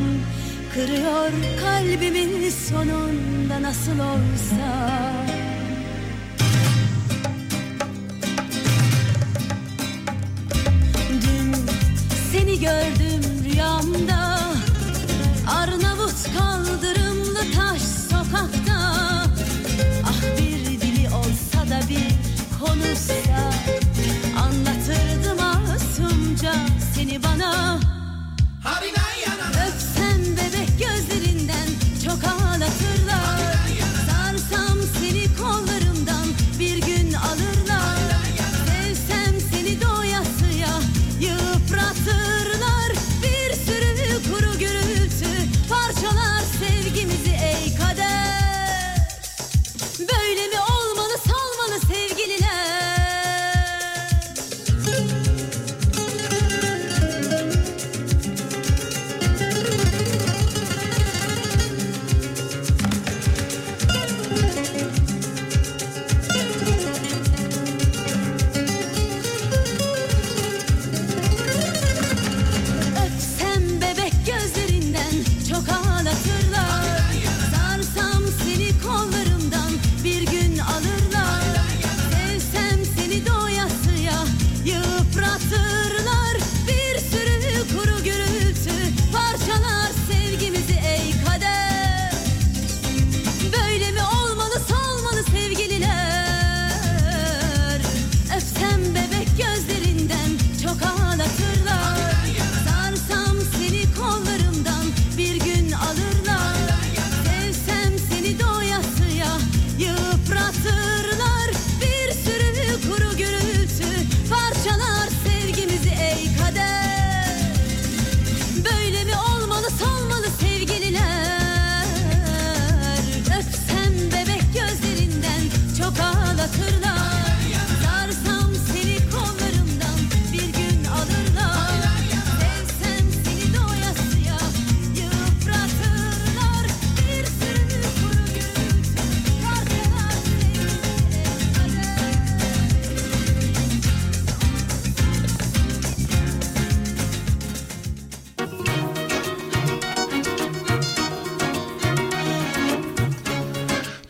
kırıyor kalbimin sonunda nasıl olsa. Seni gördüm rüyamda, Arnavut kaldırımlı taş sokakta. Ah bir dili olsa da bir konuşsa, anlatırdı masumca seni bana. Öpsem bebek gözlerinden çok ağlatırlar. Sarsam seni kollarımdan bir gün alırlar. Sevsem seni doyasıya yıpratır.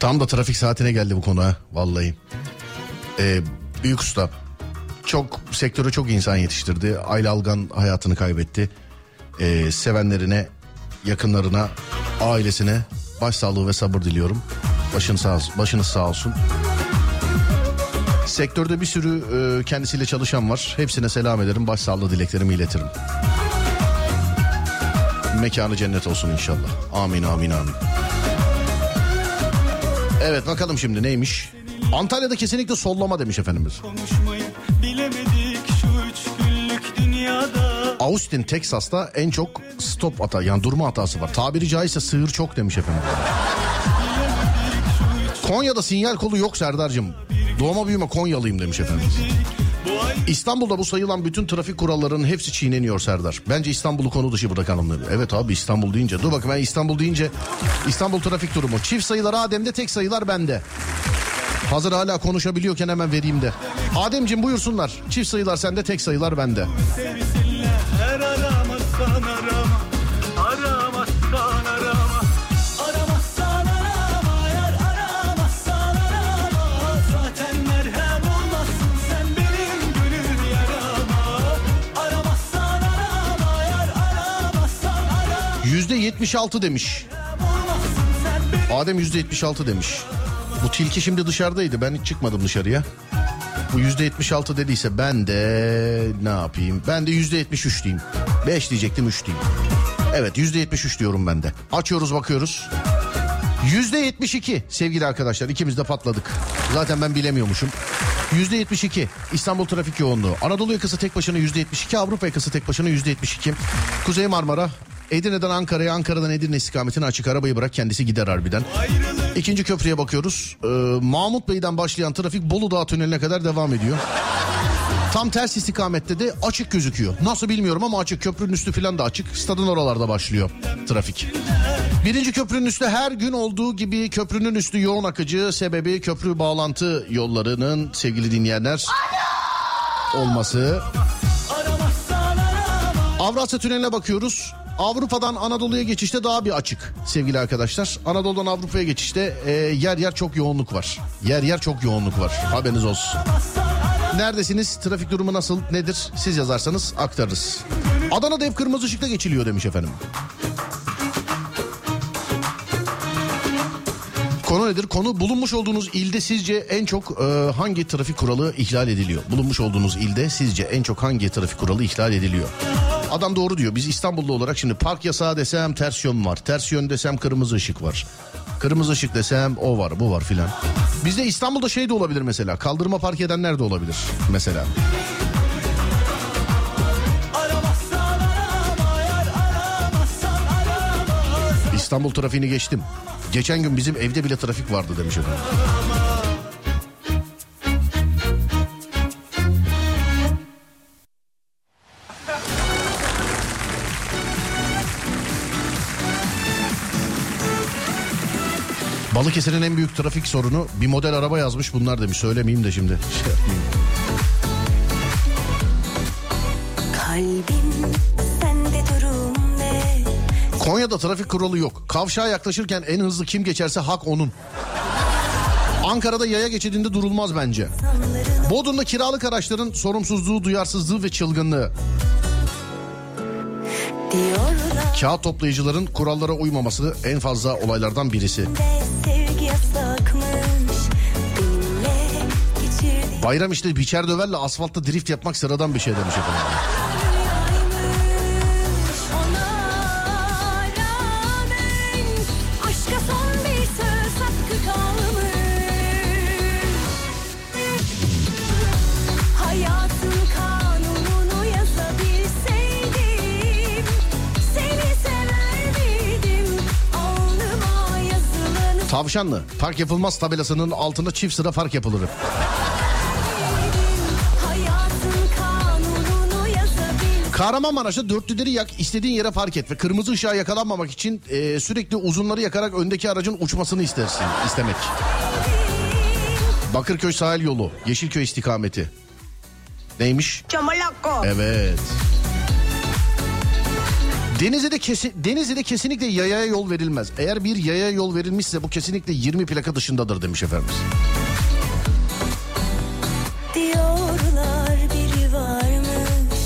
Tam da trafik saatine geldi bu konu ha vallahi. Büyük usta. Çok sektöre çok insan yetiştirdi. Ayla Algan hayatını kaybetti. Sevenlerine, yakınlarına, ailesine başsağlığı ve sabır diliyorum. Başınız sağ olsun. Sektörde bir sürü kendisiyle çalışan var. Hepsine selam ederim. Başsağlığı dileklerimi iletirim. Mekanı cennet olsun inşallah. Amin amin amin. Evet bakalım şimdi neymiş? Antalya'da kesinlikle sollama demiş efendimiz. Austin, Texas'ta en çok stop hata, yani durma hatası var. Tabiri caizse sığır çok demiş efendim. Konya'da sinyal kolu yok Serdar'cığım. Doğma büyüme Konyalıyım demiş efendim. İstanbul'da bu sayılan bütün trafik kurallarının hepsi çiğneniyor Serdar. Bence İstanbul'u konu dışı bırakalım dedi. Evet abi İstanbul deyince. Dur bakın ben İstanbul deyince İstanbul trafik durumu. Çift sayılar Adem'de, tek sayılar bende. Hazır hala konuşabiliyorken hemen vereyim de. Adem'cim buyursunlar. Çift sayılar sende, tek sayılar bende. %76 demiş. Adem %76 demiş. Bu tilki şimdi dışarıdaydı. Ben hiç çıkmadım dışarıya. Bu %76 dediyse ben de ne yapayım? Ben de %73 diyeyim. 5 diyecektim 3 diyeyim. Evet %73 diyorum ben de. Açıyoruz bakıyoruz. %72 sevgili arkadaşlar. İkimiz de patladık. Zaten ben bilemiyormuşum. %72 İstanbul trafik yoğunluğu. Anadolu yakası tek başına %72. Avrupa yakası tek başına %72. Kuzey Marmara. Edirne'den Ankara'ya, Ankara'dan Edirne istikametine açık, arabayı bırak kendisi gider harbiden. İkinci köprüye bakıyoruz. Mahmut Bey'den başlayan trafik Bolu Dağı Tüneli'ne kadar devam ediyor. Tam ters istikamette de açık gözüküyor. Nasıl bilmiyorum ama açık, köprünün üstü falan da açık. Stadın oralarda başlıyor trafik. Birinci köprünün üstü her gün olduğu gibi köprünün üstü yoğun akıcı, sebebi köprü bağlantı yollarının sevgili dinleyenler olması. Avrasya Tüneli'ne bakıyoruz. Avrupa'dan Anadolu'ya geçişte daha bir açık sevgili arkadaşlar. Anadolu'dan Avrupa'ya geçişte yer yer çok yoğunluk var. Yer yer çok yoğunluk var. Haberiniz olsun. Neredesiniz? Trafik durumu nasıl? Nedir? Siz yazarsanız aktarırız. Adana'da hep kırmızı ışıkta geçiliyor demiş efendim. Konu nedir? Konu bulunmuş olduğunuz ilde sizce en çok hangi trafik kuralı ihlal ediliyor? Bulunmuş olduğunuz ilde sizce en çok hangi trafik kuralı ihlal ediliyor? Adam doğru diyor. Biz İstanbullu olarak şimdi park yasağı desem ters yön var. Ters yön desem kırmızı ışık var. Kırmızı ışık desem o var, bu var filan. Bizde İstanbul'da şey de olabilir mesela. Kaldırıma park edenler de olabilir mesela. İstanbul trafiğini geçtim. Geçen gün bizim evde bile trafik vardı demiş efendim. Balıkesir'in en büyük trafik sorunu bir model araba yazmış bunlar demiş. Söylemeyeyim de şimdi. Şey yapmayayım. Kalbim, sende durum ne? Konya'da trafik kuralı yok. Kavşağa yaklaşırken en hızlı kim geçerse hak onun. Ankara'da yaya geçidinde durulmaz bence. Bodrum'da kiralık araçların sorumsuzluğu, duyarsızlığı ve çılgınlığı. Kağıt toplayıcıların kurallara uymaması en fazla olaylardan birisi. Bayram işte biçer döverle asfaltta drift yapmak sıradan bir şey demiş efendim. Tavşanlı. Park yapılmaz tabelasının altında çift sıra park yapılır. Kahramanmaraş'ta dörtlüleri yak, istediğin yere park et ve kırmızı ışığa yakalanmamak için sürekli uzunları yakarak öndeki aracın uçmasını istemek. Bakırköy sahil yolu, Yeşilköy istikameti. Neymiş? Çamalakko. Evet. Denizli'de kesinlikle yayaya yol verilmez. Eğer bir yayaya yol verilmişse bu kesinlikle 20 plaka dışındadır demiş efendimiz. Diyorlar biri varmış,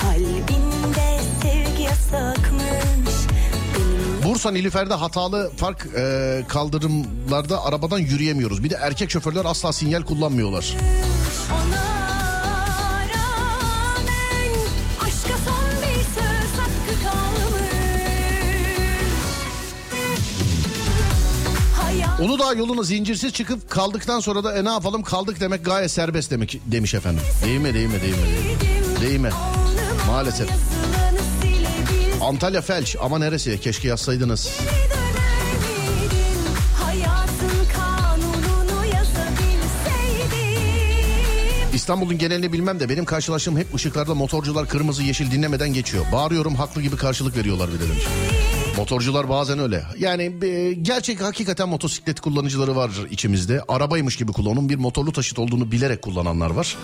kalbinde sevgi yasakmış. Bursa Nilüfer'de hatalı park kaldırımlarda arabadan yürüyemiyoruz. Bir de erkek şoförler asla sinyal kullanmıyorlar. Uludağ yoluna zincirsiz çıkıp kaldıktan sonra da ne yapalım, kaldık demek gayet serbest demek demiş efendim. Değil mi? Maalesef. Antalya felç ama neresi, keşke yazsaydınız. İstanbul'un genelini bilmem de benim karşılaştığım hep ışıklarda motorcular kırmızı yeşil dinlemeden geçiyor. Bağırıyorum, haklı gibi karşılık veriyorlar bir de demiş. Motorcular bazen öyle. Yani gerçek, hakikaten motosiklet kullanıcıları var içimizde. Arabaymış gibi kullanın, bir motorlu taşıt olduğunu bilerek kullananlar var.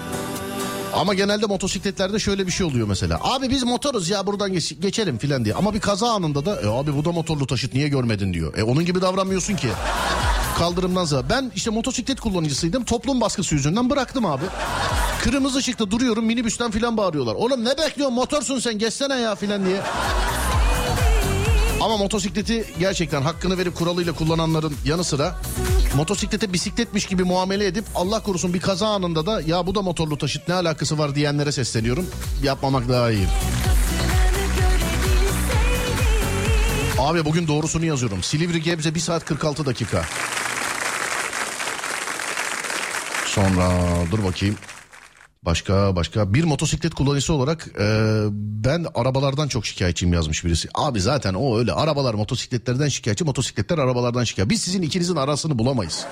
Ama genelde motosikletlerde şöyle bir şey oluyor mesela. Abi biz motoruz ya, buradan geçelim filan diye. Ama bir kaza anında da abi bu da motorlu taşıt, niye görmedin diyor. Onun gibi davranmıyorsun ki. Kaldırımdan sonra. Ben işte motosiklet kullanıcısıydım. Toplum baskısı yüzünden bıraktım abi. Kırmızı ışıkta duruyorum, minibüsten filan bağırıyorlar. Oğlum ne bekliyorsun, motorsun sen, geçsene ya filan diye. Ama motosikleti gerçekten hakkını verip kuralıyla kullananların yanı sıra motosiklete bisikletmiş gibi muamele edip Allah korusun bir kaza anında da ya bu da motorlu taşıt, ne alakası var diyenlere sesleniyorum. Yapmamak daha iyi. Abi bugün doğrusunu yazıyorum. Silivri Gebze 1 saat 46 dakika. Sonra dur bakayım. Başka bir motosiklet kullanıcısı olarak ben arabalardan çok şikayetçiyim yazmış birisi. Abi zaten o öyle, arabalar motosikletlerden şikayetçi, motosikletler arabalardan şikayetçi. Biz sizin ikinizin arasını bulamayız.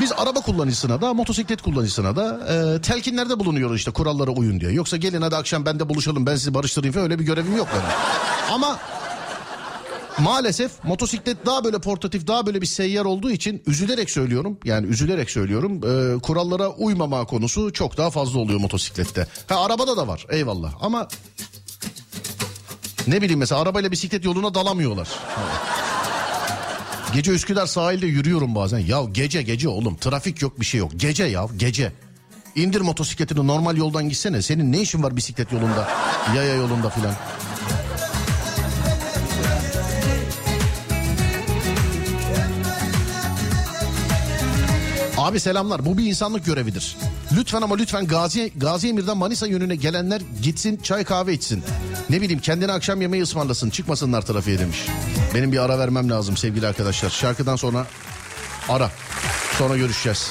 Biz araba kullanıcısına da motosiklet kullanıcısına da telkinlerde bulunuyoruz işte, kurallara uyun diye. Yoksa gelin hadi akşam bende buluşalım, ben sizi barıştırayım falan, öyle bir görevim yok benim. Ama maalesef motosiklet daha böyle portatif, daha böyle bir seyyar olduğu için üzülerek söylüyorum kurallara uymama konusu çok daha fazla oluyor motosiklette. Arabada da var eyvallah ama ne bileyim, mesela arabayla bisiklet yoluna dalamıyorlar. Gece Üsküdar sahilde yürüyorum bazen, ya gece oğlum, trafik yok, bir şey yok, gece. İndir motosikletini, normal yoldan gitsene, senin ne işin var bisiklet yolunda, yaya yolunda filan. Abi selamlar, bu bir insanlık görevidir. Lütfen ama lütfen Gazi Emir'den Manisa yönüne gelenler gitsin, çay kahve içsin. Ne bileyim, kendine akşam yemeği ısmarlasın, çıkmasınlar trafiğe demiş. Benim bir ara vermem lazım sevgili arkadaşlar. Şarkıdan sonra ara. Sonra görüşeceğiz.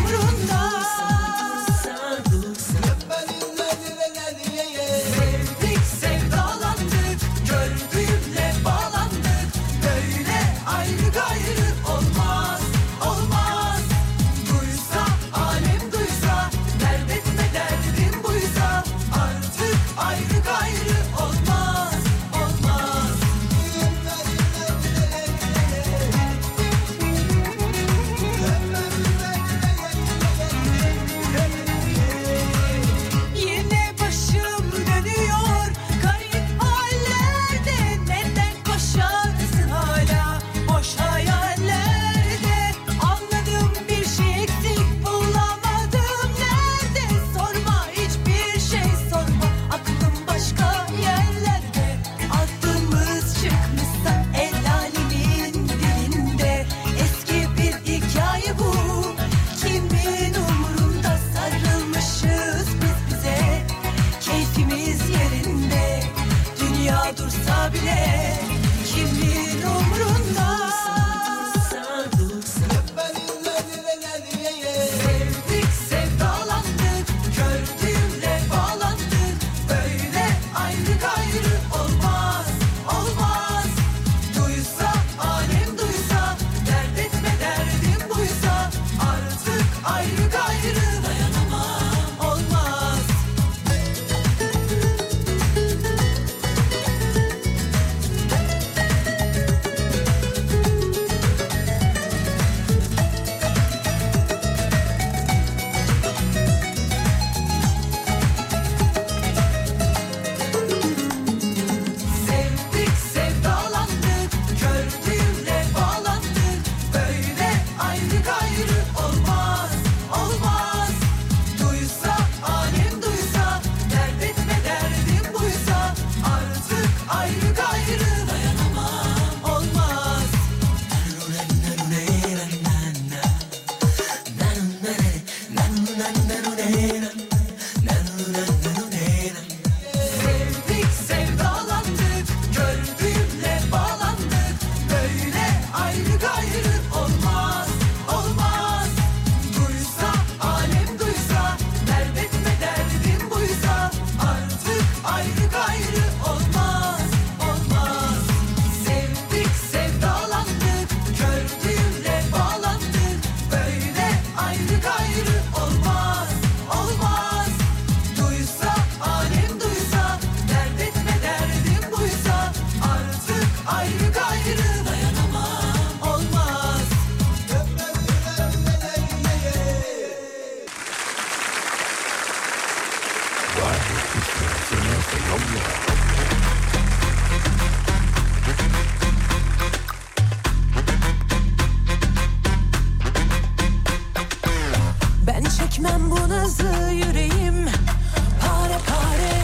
Ben çekmem bu nazı yüreğim pare pare.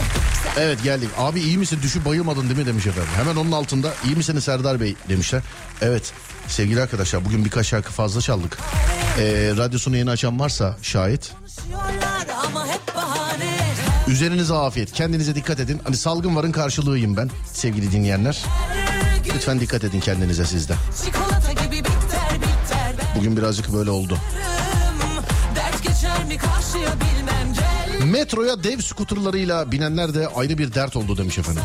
Evet geldik. Abi iyi misin? Düşüp bayılmadın değil mi demiş efendim. Hemen onun altında iyi misiniz Serdar Bey demişler. Evet sevgili arkadaşlar bugün birkaç şarkı fazla çaldık. Radyosunu yeni açan varsa şayet. Üzerinize afiyet. Kendinize dikkat edin. Hani salgın varın karşılığıyım ben sevgili dinleyenler. Lütfen dikkat edin kendinize sizde. Bugün birazcık böyle oldu. Metroya dev skuterlarıyla binenler de ayrı bir dert oldu demiş efendim.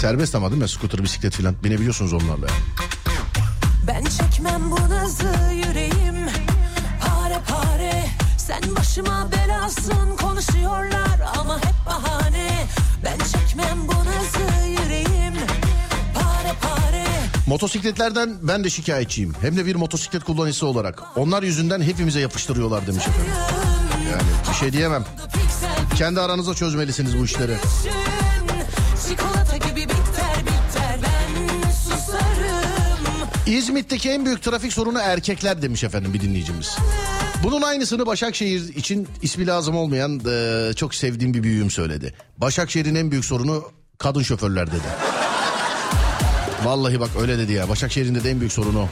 Serbest ama değil mi? Skuter, bisiklet filan binebiliyorsunuz onlarla. Ben çekmem bu nazı yüreğim pare pare. Sen başıma belasın konuşuyorlar ama hep bahane. Ben çekmem bu nazı yüreğim pare pare. Motosikletlerden ben de şikayetçiyim. Hem de bir motosiklet kullanıcısı olarak. Onlar yüzünden hepimize yapıştırıyorlar demiş efendim. Yani bir şey diyemem. Kendi aranızda çözmelisiniz bu işleri. İzmit'teki en büyük trafik sorunu erkekler demiş efendim bir dinleyicimiz. Bunun aynısını Başakşehir için ismi lazım olmayan çok sevdiğim bir büyüğüm söyledi. Başakşehir'in en büyük sorunu kadın şoförler dedi. Vallahi bak öyle dedi ya. Başakşehir'in de en büyük sorunu.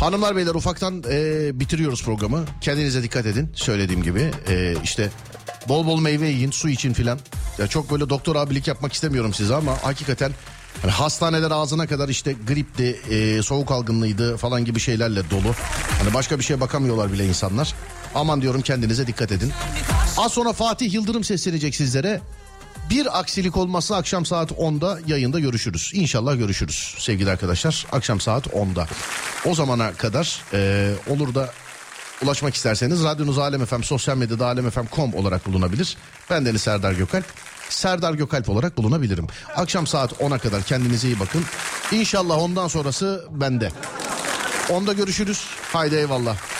Hanımlar beyler ufaktan bitiriyoruz programı. Kendinize dikkat edin. Söylediğim gibi işte bol bol meyve yiyin, su için filan. Ya çok böyle doktor abilik yapmak istemiyorum size ama hakikaten... Yani hastaneler ağzına kadar işte gripti, soğuk algınlığıydı falan gibi şeylerle dolu. Hani başka bir şeye bakamıyorlar bile insanlar. Aman diyorum kendinize dikkat edin. Az sonra Fatih Yıldırım seslenecek sizlere. Bir aksilik olmazsa akşam saat 10'da yayında görüşürüz. İnşallah görüşürüz sevgili arkadaşlar. Akşam saat 10'da. O zamana kadar olur da ulaşmak isterseniz radyonuz Alem FM, sosyal medyada alemfm.com olarak bulunabilir. Ben Deniz Serdar Gökalp. Serdar Gökalp olarak bulunabilirim. Akşam saat 10'a kadar kendinize iyi bakın. İnşallah ondan sonrası bende. Onda görüşürüz. Haydi eyvallah.